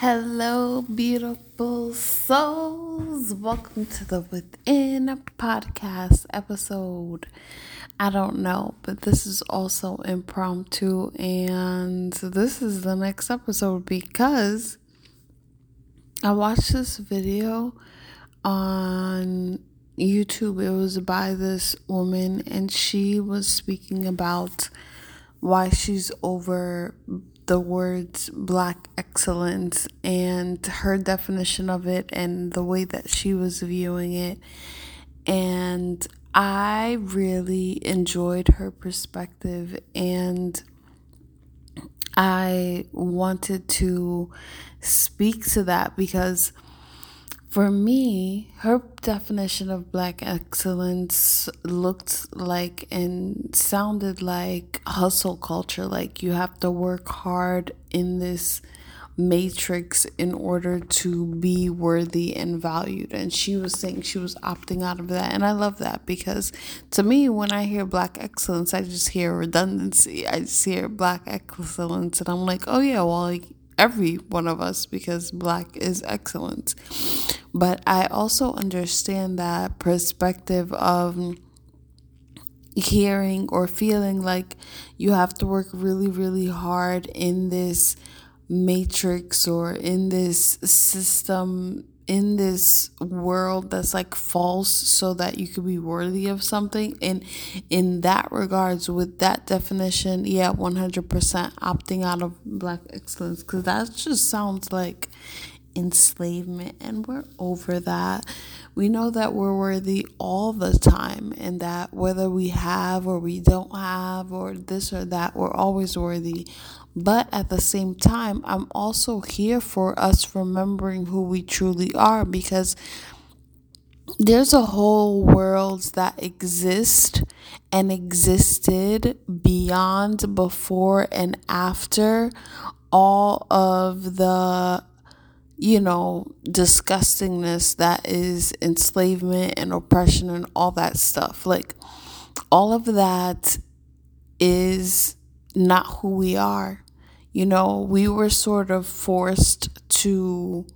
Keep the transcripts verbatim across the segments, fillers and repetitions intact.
Hello, beautiful souls. Welcome to the Within podcast episode. I don't know, but this is also impromptu, and this is the next episode because I watched this video on YouTube. It was by this woman, and she was speaking about why she's over the words Black excellence and her definition of it and the way that she was viewing it. And I really enjoyed her perspective, and I wanted to speak to that because for me, her definition of Black excellence looked like and sounded like hustle culture. Like, you have to work hard in this matrix in order to be worthy and valued. And she was saying she was opting out of that. And I love that because to me, when I hear Black excellence, I just hear redundancy. I just hear Black excellence. And I'm like, oh yeah, well, like, every one of us, because Black is excellence. But I also understand that perspective of hearing or feeling like you have to work really, really hard in this matrix or in this system, in this world that's like false, so that you could be worthy of something. And in that regards, with that definition, yeah, one hundred percent opting out of Black excellence, because that just sounds like enslavement, and we're over that. We know that we're worthy all the time, and that whether we have or we don't have or this or that, we're always worthy. But at the same time, I'm also here for us remembering who we truly are, because there's a whole world that exists and existed beyond, before, and after all of the, you know, disgustingness that is enslavement and oppression and all that stuff. Like, all of that is not who we are. You know, we were sort of forced to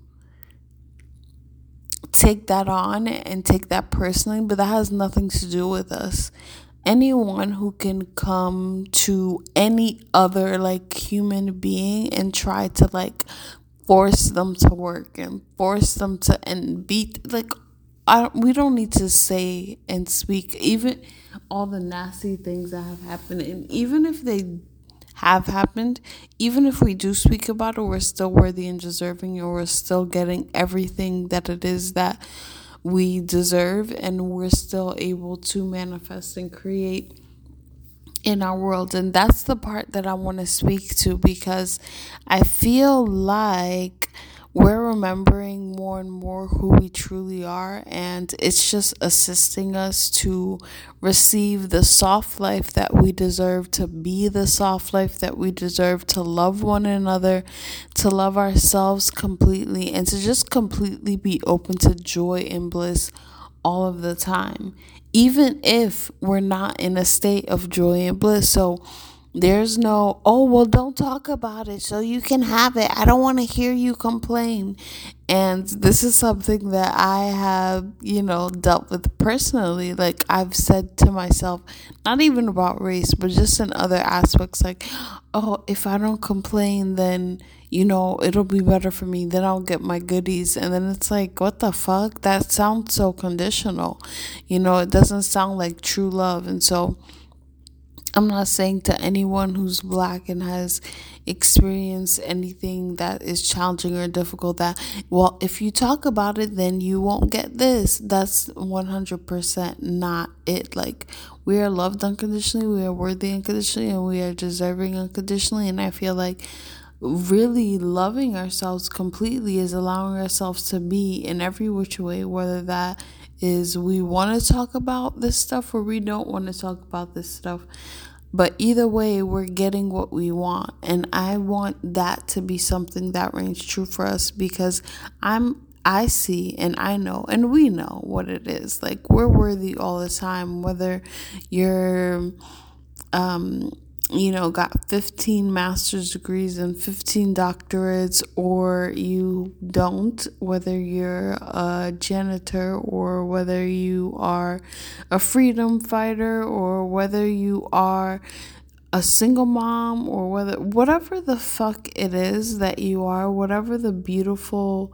take that on and take that personally, but that has nothing to do with us. Anyone who can come to any other, like, human being and try to, like, force them to work and force them to and beat, like, I don't, we don't need to say and speak even all the nasty things that have happened. And even if they have happened, even if we do speak about it, we're still worthy and deserving, or we're still getting everything that it is that we deserve, and we're still able to manifest and create in our world. And that's the part that I want to speak to, because I feel like we're remembering more and more who we truly are, and it's just assisting us to receive the soft life that we deserve, to be the soft life that we deserve, to love one another, to love ourselves completely, and to just completely be open to joy and bliss all of the time, even if we're not in a state of joy and bliss. So there's no, oh, well, don't talk about it so you can have it. I don't want to hear you complain. And this is something that I have, you know, dealt with personally. Like, I've said to myself, not even about race, but just in other aspects, like, oh, if I don't complain, then, you know, it'll be better for me. Then I'll get my goodies. And then it's like, what the fuck? That sounds so conditional. You know, it doesn't sound like true love. And so I'm not saying to anyone who's Black and has experienced anything that is challenging or difficult that, well, if you talk about it, then you won't get this. That's one hundred percent not it. Like, we are loved unconditionally, we are worthy unconditionally, and we are deserving unconditionally. And I feel like really loving ourselves completely is allowing ourselves to be in every which way, whether that is we want to talk about this stuff or we don't want to talk about this stuff. But either way, we're getting what we want. And I want that to be something that rings true for us, because I'm I see and I know and we know what it is. Like, we're worthy all the time, whether you're um you know, got fifteen master's degrees and fifteen doctorates, or you don't, whether you're a janitor or whether you are a freedom fighter or whether you are a single mom or whether, whatever the fuck it is that you are, whatever the beautiful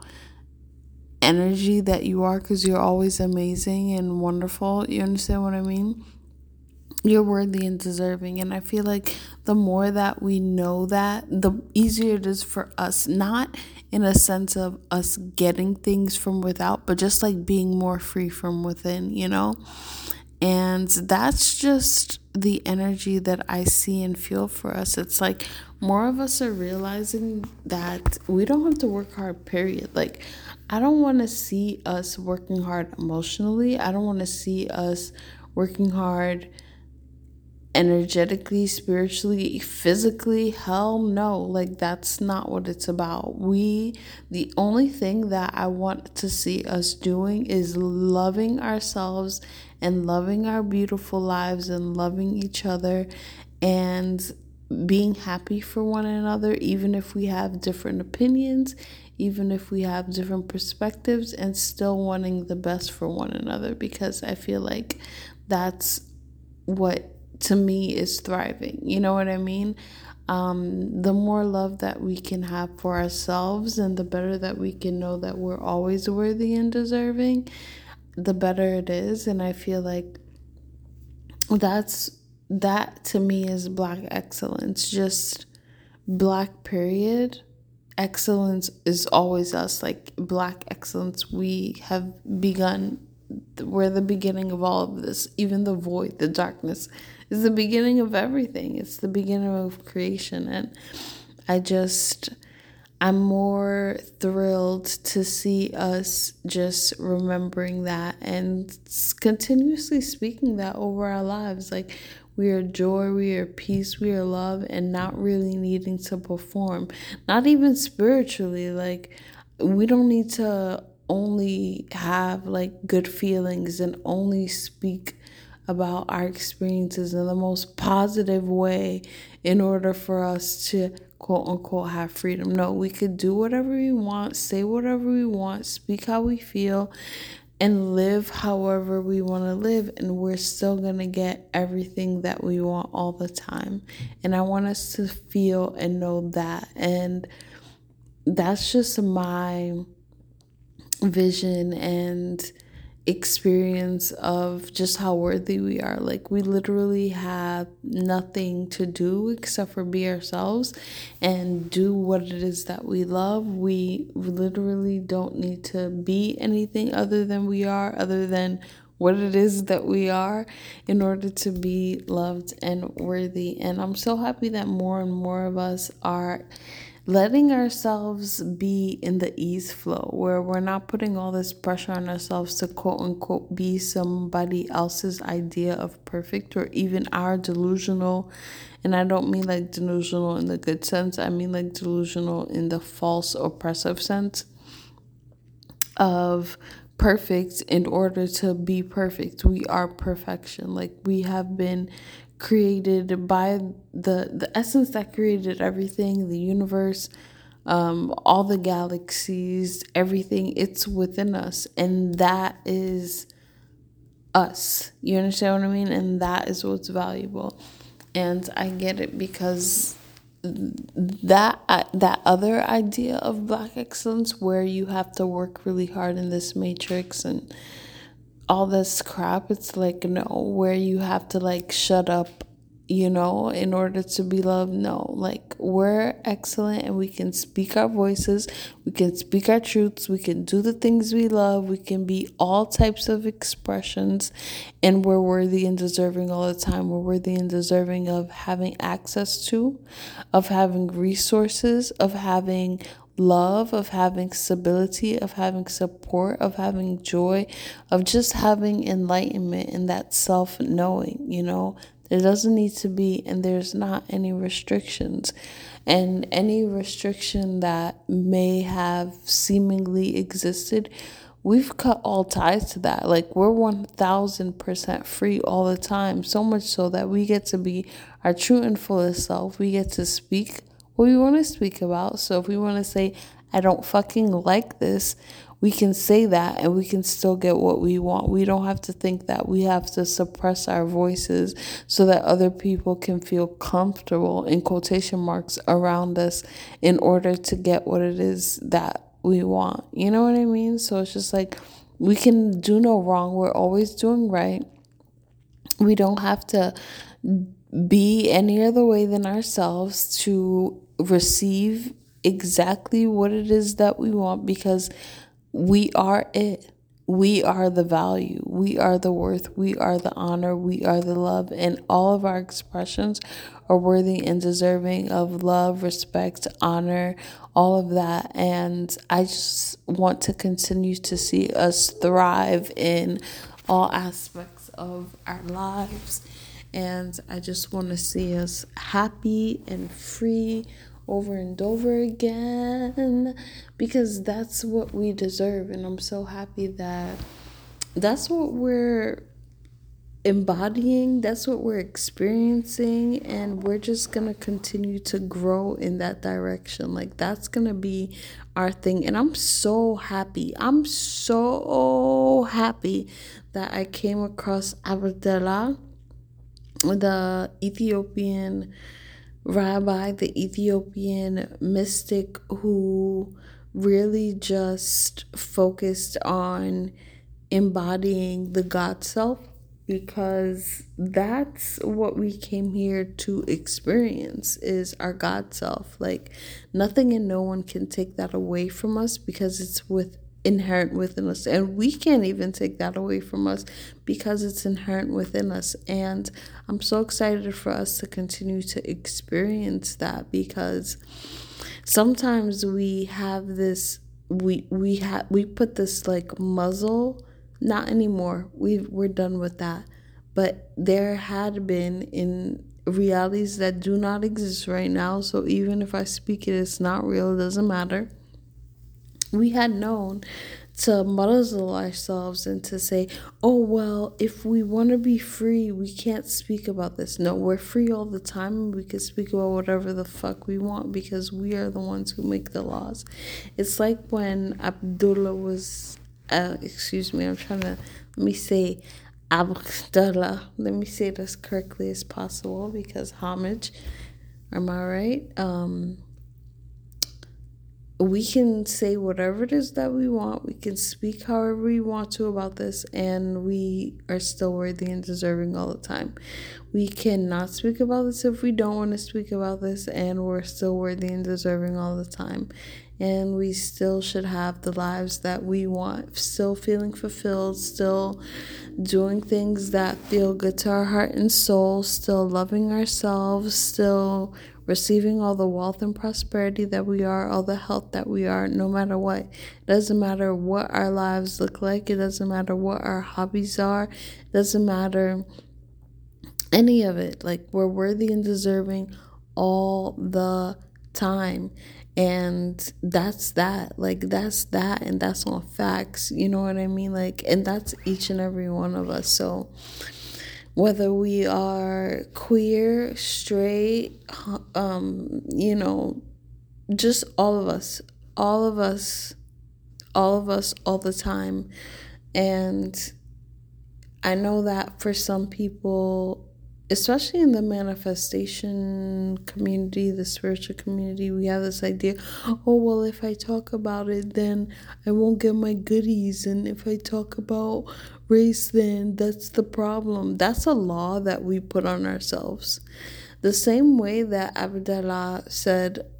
energy that you are, because you're always amazing and wonderful. You understand what I mean? You're worthy and deserving. And I feel like the more that we know that, the easier it is for us, not in a sense of us getting things from without, but just like being more free from within, you know? And that's just the energy that I see and feel for us. It's like more of us are realizing that we don't have to work hard, period. Like, I don't want to see us working hard emotionally. I don't want to see us working hard energetically, spiritually, physically. Hell no. Like, that's not what it's about. We, the only thing that I want to see us doing is loving ourselves and loving our beautiful lives and loving each other and being happy for one another, even if we have different opinions, even if we have different perspectives, and still wanting the best for one another, because I feel like that's what, to me, is thriving. You know what I mean? Um, the more love that we can have for ourselves and the better that we can know that we're always worthy and deserving, the better it is. And I feel like that's, that to me is Black excellence, just Black period. Excellence is always us, like Black excellence. We have begun, we're the beginning of all of this. Even the void, the darkness is the beginning of everything. It's the beginning of creation. And I just, I'm more thrilled to see us just remembering that and continuously speaking that over our lives. Like, we are joy, we are peace, we are love, and not really needing to perform. Not even spiritually. Like, we don't need to only have like good feelings and only speak about our experiences in the most positive way in order for us to quote unquote have freedom. No, we could do whatever we want, say whatever we want, speak how we feel, and live however we want to live, and we're still going to get everything that we want all the time. And I want us to feel and know that. And that's just my vision and experience of just how worthy we are. Like, we literally have nothing to do except for be ourselves and do what it is that we love. We literally don't need to be anything other than we are, other than what it is that we are, in order to be loved and worthy. And I'm so happy that more and more of us are letting ourselves be in the ease flow, where we're not putting all this pressure on ourselves to quote unquote be somebody else's idea of perfect, or even our delusional. And I don't mean like delusional in the good sense. I mean like delusional in the false oppressive sense of perfect in order to be perfect. We are perfection. Like, we have been created by the the essence that created everything, the universe, um all the galaxies, everything. It's within us, and that is us. You understand what I mean? And that is what's valuable. And I get it, because that uh, that other idea of Black excellence, where you have to work really hard in this matrix and all this crap, it's like, no, where you have to like shut up, you know, in order to be loved. No, like, we're excellent, and we can speak our voices, we can speak our truths, we can do the things we love, we can be all types of expressions, and we're worthy and deserving all the time. We're worthy and deserving of having access to, of having resources, of having love, of having stability, of having support, of having joy, of just having enlightenment and that self-knowing. You know, there doesn't need to be, and there's not any restrictions. And any restriction that may have seemingly existed we've cut all ties to that. Like, we're one thousand percent free all the time, so much so that we get to be our true and fullest self. We get to speak what we want to speak about. So if we want to say, I don't fucking like this, we can say that and we can still get what we want. We don't have to think that we have to suppress our voices so that other people can feel comfortable, in quotation marks, around us in order to get what it is that we want. You know what I mean? So it's just like, we can do no wrong. We're always doing right. We don't have to be any other way than ourselves to receive exactly what it is that we want, because we are it. We are the value. We are the worth. We are the honor. We are the love. And all of our expressions are worthy and deserving of love, respect, honor, all of that. And I just want to continue to see us thrive in all aspects of our lives. And I just want to see us happy and free over and over again, because that's what we deserve. And I'm so happy that that's what we're embodying, that's what we're experiencing, and we're just gonna continue to grow in that direction. Like, that's gonna be our thing. And I'm so happy, I'm so happy that I came across Abdullah, the Ethiopian rabbi, the Ethiopian mystic, who really just focused on embodying the God self, because that's what we came here to experience, is our God self. Like, nothing and no one can take that away from us, because it's with inherent within us, and we can't even take that away from us because it's inherent within us. And I'm so excited for us to continue to experience that, because sometimes we have this we we have we put this like muzzle. Not anymore, we we're done with that. But there had been, in realities that do not exist right now, so even if I speak it, it's not real, it doesn't matter. We had known to muzzle ourselves and to say, oh, well, if we want to be free, we can't speak about this. No, we're free all the time. We can speak about whatever the fuck we want, because we are the ones who make the laws. It's like when Abdullah was, uh, excuse me, I'm trying to, let me say Abdullah. Let me say this correctly as possible, because homage, am I right? Um... We can say whatever it is that we want. We can speak however we want to about this, and we are still worthy and deserving all the time. We cannot speak about this if we don't want to speak about this, and we're still worthy and deserving all the time. And we still should have the lives that we want, still feeling fulfilled, still doing things that feel good to our heart and soul, still loving ourselves, still receiving all the wealth and prosperity that we are, all the health that we are, no matter what. It doesn't matter what our lives look like. It doesn't matter what our hobbies are. It doesn't matter any of it. Like, we're worthy and deserving all the time. And that's that. Like, that's that, and that's all facts. You know what I mean? Like, and that's each and every one of us. So whether we are queer, straight, um, you know, just all of us, all of us, all of us all the time. And I know that for some people, especially in the manifestation community, the spiritual community, we have this idea, oh, well, if I talk about it, then I won't get my goodies. And if I talk about race, then that's the problem. That's a law that we put on ourselves. The same way that Abdullah said,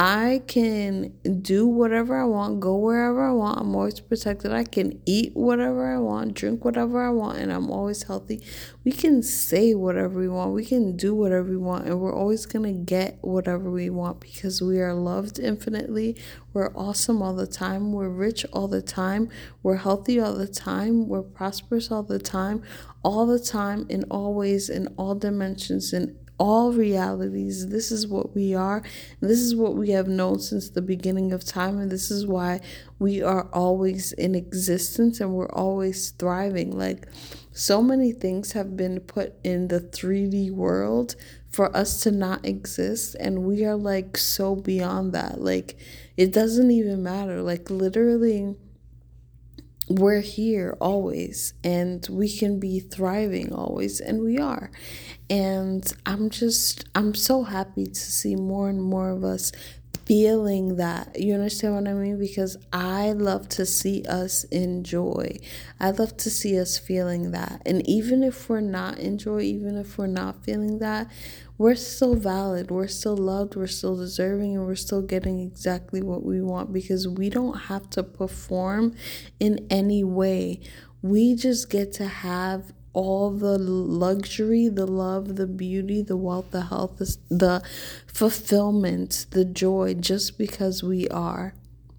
I can do whatever I want, go wherever I want, I'm always protected, I can eat whatever I want, drink whatever I want, and I'm always healthy. We can say whatever we want, we can do whatever we want, and we're always going to get whatever we want, because we are loved infinitely, we're awesome all the time, we're rich all the time, we're healthy all the time, we're prosperous all the time, all the time, in all ways, in all dimensions, in all realities. This is what we are. This is what we have known since the beginning of time. And this is why we are always in existence and we're always thriving. Like, so many things have been put in the three D world for us to not exist. And we are like so beyond that. Like, it doesn't even matter. Like, literally, we're here always, and we can be thriving always, and we are. And I'm just, I'm so happy to see more and more of us feeling that. You understand what I mean? Because I love to see us in joy. I love to see us feeling that. And even if we're not in joy, even if we're not feeling that, we're still valid, we're still loved, we're still deserving, and we're still getting exactly what we want, because we don't have to perform in any way. We just get to have all the luxury, the love, the beauty, the wealth, the health, the fulfillment, the joy, just because we are.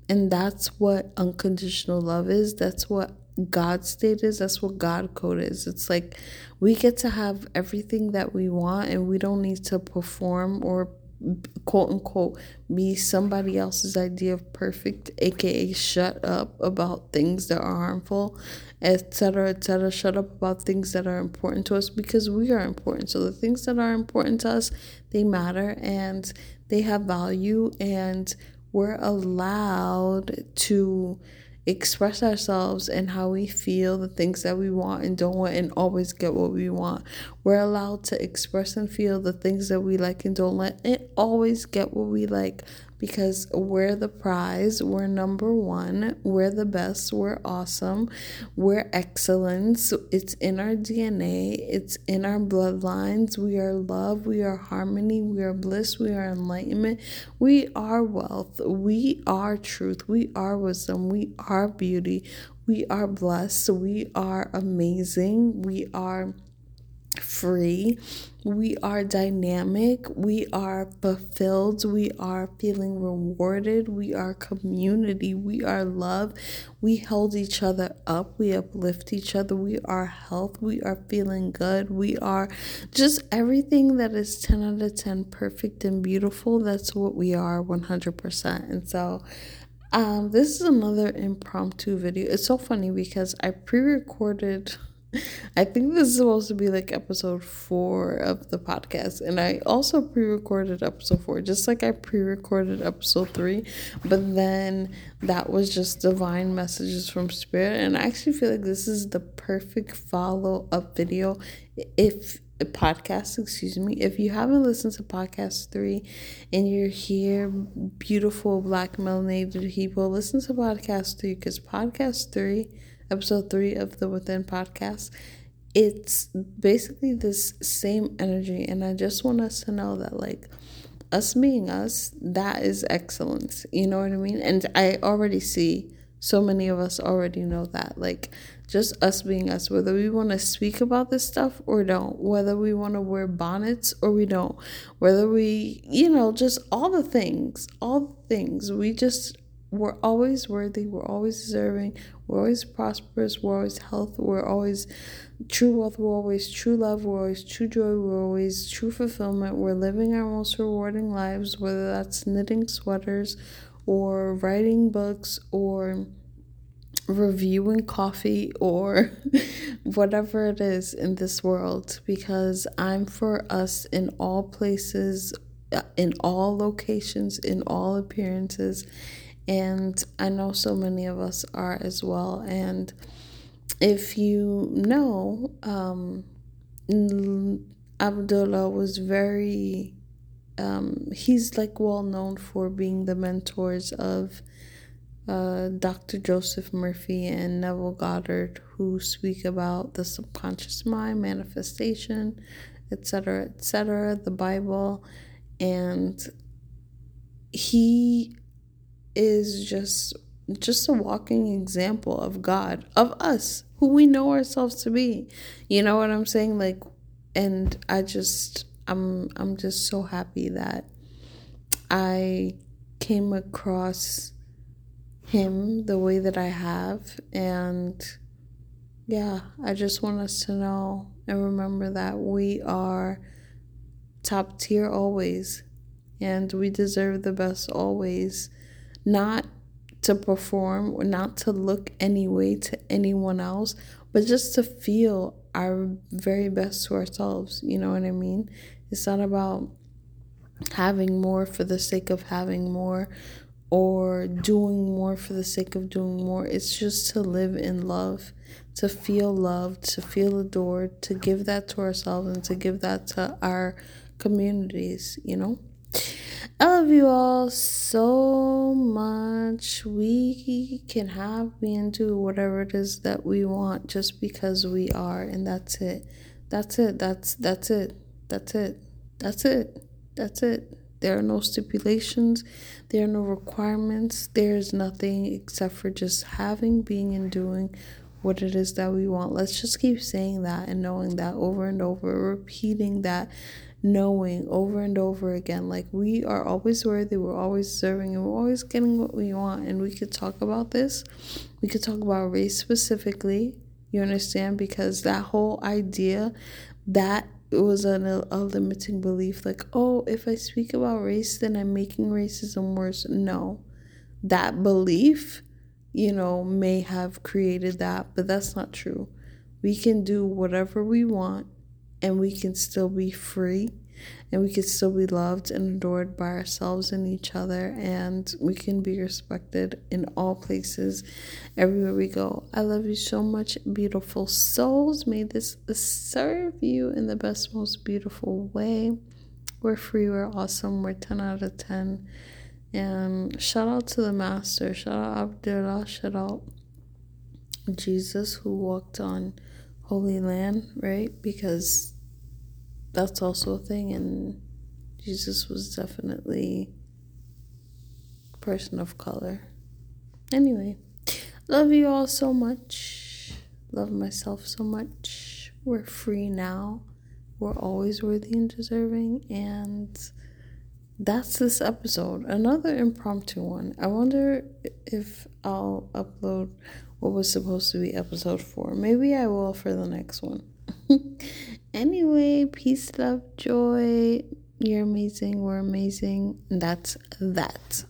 And that's what unconditional love is. That's what God state is. That's what God code is. It's like we get to have everything that we want, and we don't need to perform or quote unquote be somebody else's idea of perfect, aka shut up about things that are harmful, etc., etc. Shut up about things that are important to us, because we are important. So the things that are important to us, they matter and they have value, and we're allowed to express ourselves and how we feel, the things that we want and don't want, and always get what we want. We're allowed to express and feel the things that we like and don't like, and always get what we like, because we're the prize, we're number one, we're the best, we're awesome, we're excellence. It's in our D N A, it's in our bloodlines. We are love, we are harmony, we are bliss, we are enlightenment, we are wealth, we are truth, we are wisdom, we are beauty, we are blessed, we are amazing, we are free, we are dynamic, we are fulfilled, we are feeling rewarded, we are community, we are love, we hold each other up, we uplift each other, we are health, we are feeling good, we are just everything that is ten out of ten perfect and beautiful. That's what we are, one hundred percent. And so um this is another impromptu video. It's so funny because I pre-recorded, I think this is supposed to be like episode four of the podcast, and I also pre-recorded episode four, just like I pre-recorded episode three, but then that was just divine messages from spirit. And I actually feel like this is the perfect follow-up video, if podcast, excuse me. If you haven't listened to podcast three and you're here, beautiful black melanated people, listen to podcast three, because podcast three, episode three of the Within podcast, it's basically this same energy. And I just want us to know that, like, us being us, that is excellence. You know what I mean? And I already see so many of us already know that, like, just us being us, whether we want to speak about this stuff or don't, whether we want to wear bonnets or we don't, whether we, you know, just all the things, all the things, we just, we're always worthy, we're always deserving, we're always prosperous, we're always health, we're always true wealth, we're always true love, we're always true joy, we're always true fulfillment, we're living our most rewarding lives, whether that's knitting sweaters or writing books or reviewing coffee or whatever it is in this world, because I'm for us in all places, in all locations, in all appearances. And I know so many of us are as well. And if you know, um, Abdullah was very, um, he's like well known for being the mentors of uh, Doctor Joseph Murphy and Neville Goddard, who speak about the subconscious mind, manifestation, et cetera, et cetera, the Bible. And he is just just a walking example of God, of us, who we know ourselves to be. You know what I'm saying? Like, and I just, I'm I'm just so happy that I came across him the way that I have. And yeah, I just want us to know and remember that we are top tier always, and we deserve the best always. Not to perform, not to look any way to anyone else, but just to feel our very best to ourselves. You know what I mean? It's not about having more for the sake of having more or doing more for the sake of doing more. It's just to live in love, to feel loved, to feel adored, to give that to ourselves and to give that to our communities, you know? I love you all so much. We can have, we can do whatever it is that we want just because we are, and that's it. That's it. That's that's it. That's it. That's it. That's it. There are no stipulations. There are no requirements. There is nothing except for just having, being, and doing what it is that we want. Let's just keep saying that and knowing that over and over, repeating that. Knowing over and over again, like, we are always worthy, we're always deserving, and we're always getting what we want. And we could talk about this, we could talk about race specifically, you understand, because that whole idea that it was an, a limiting belief, like, oh, if I speak about race, then I'm making racism worse. No, that belief, you know, may have created that, but that's not true. We can do whatever we want, and we can still be free, and we can still be loved and adored by ourselves and each other, and we can be respected in all places, everywhere we go. I love you so much, beautiful souls. May this serve you in the best, most beautiful way. We're free, we're awesome, we're ten out of ten. And shout out to the master, shout out Abdullah, shout out Jesus who walked on Holy Land, right? Because that's also a thing, and Jesus was definitely a person of color. Anyway, love you all so much. Love myself so much. We're free now. We're always worthy and deserving, and that's this episode. Another impromptu one. I wonder if I'll upload what was supposed to be episode four. Maybe I will for the next one. Anyway, peace, love, joy. You're amazing. We're amazing. That's that.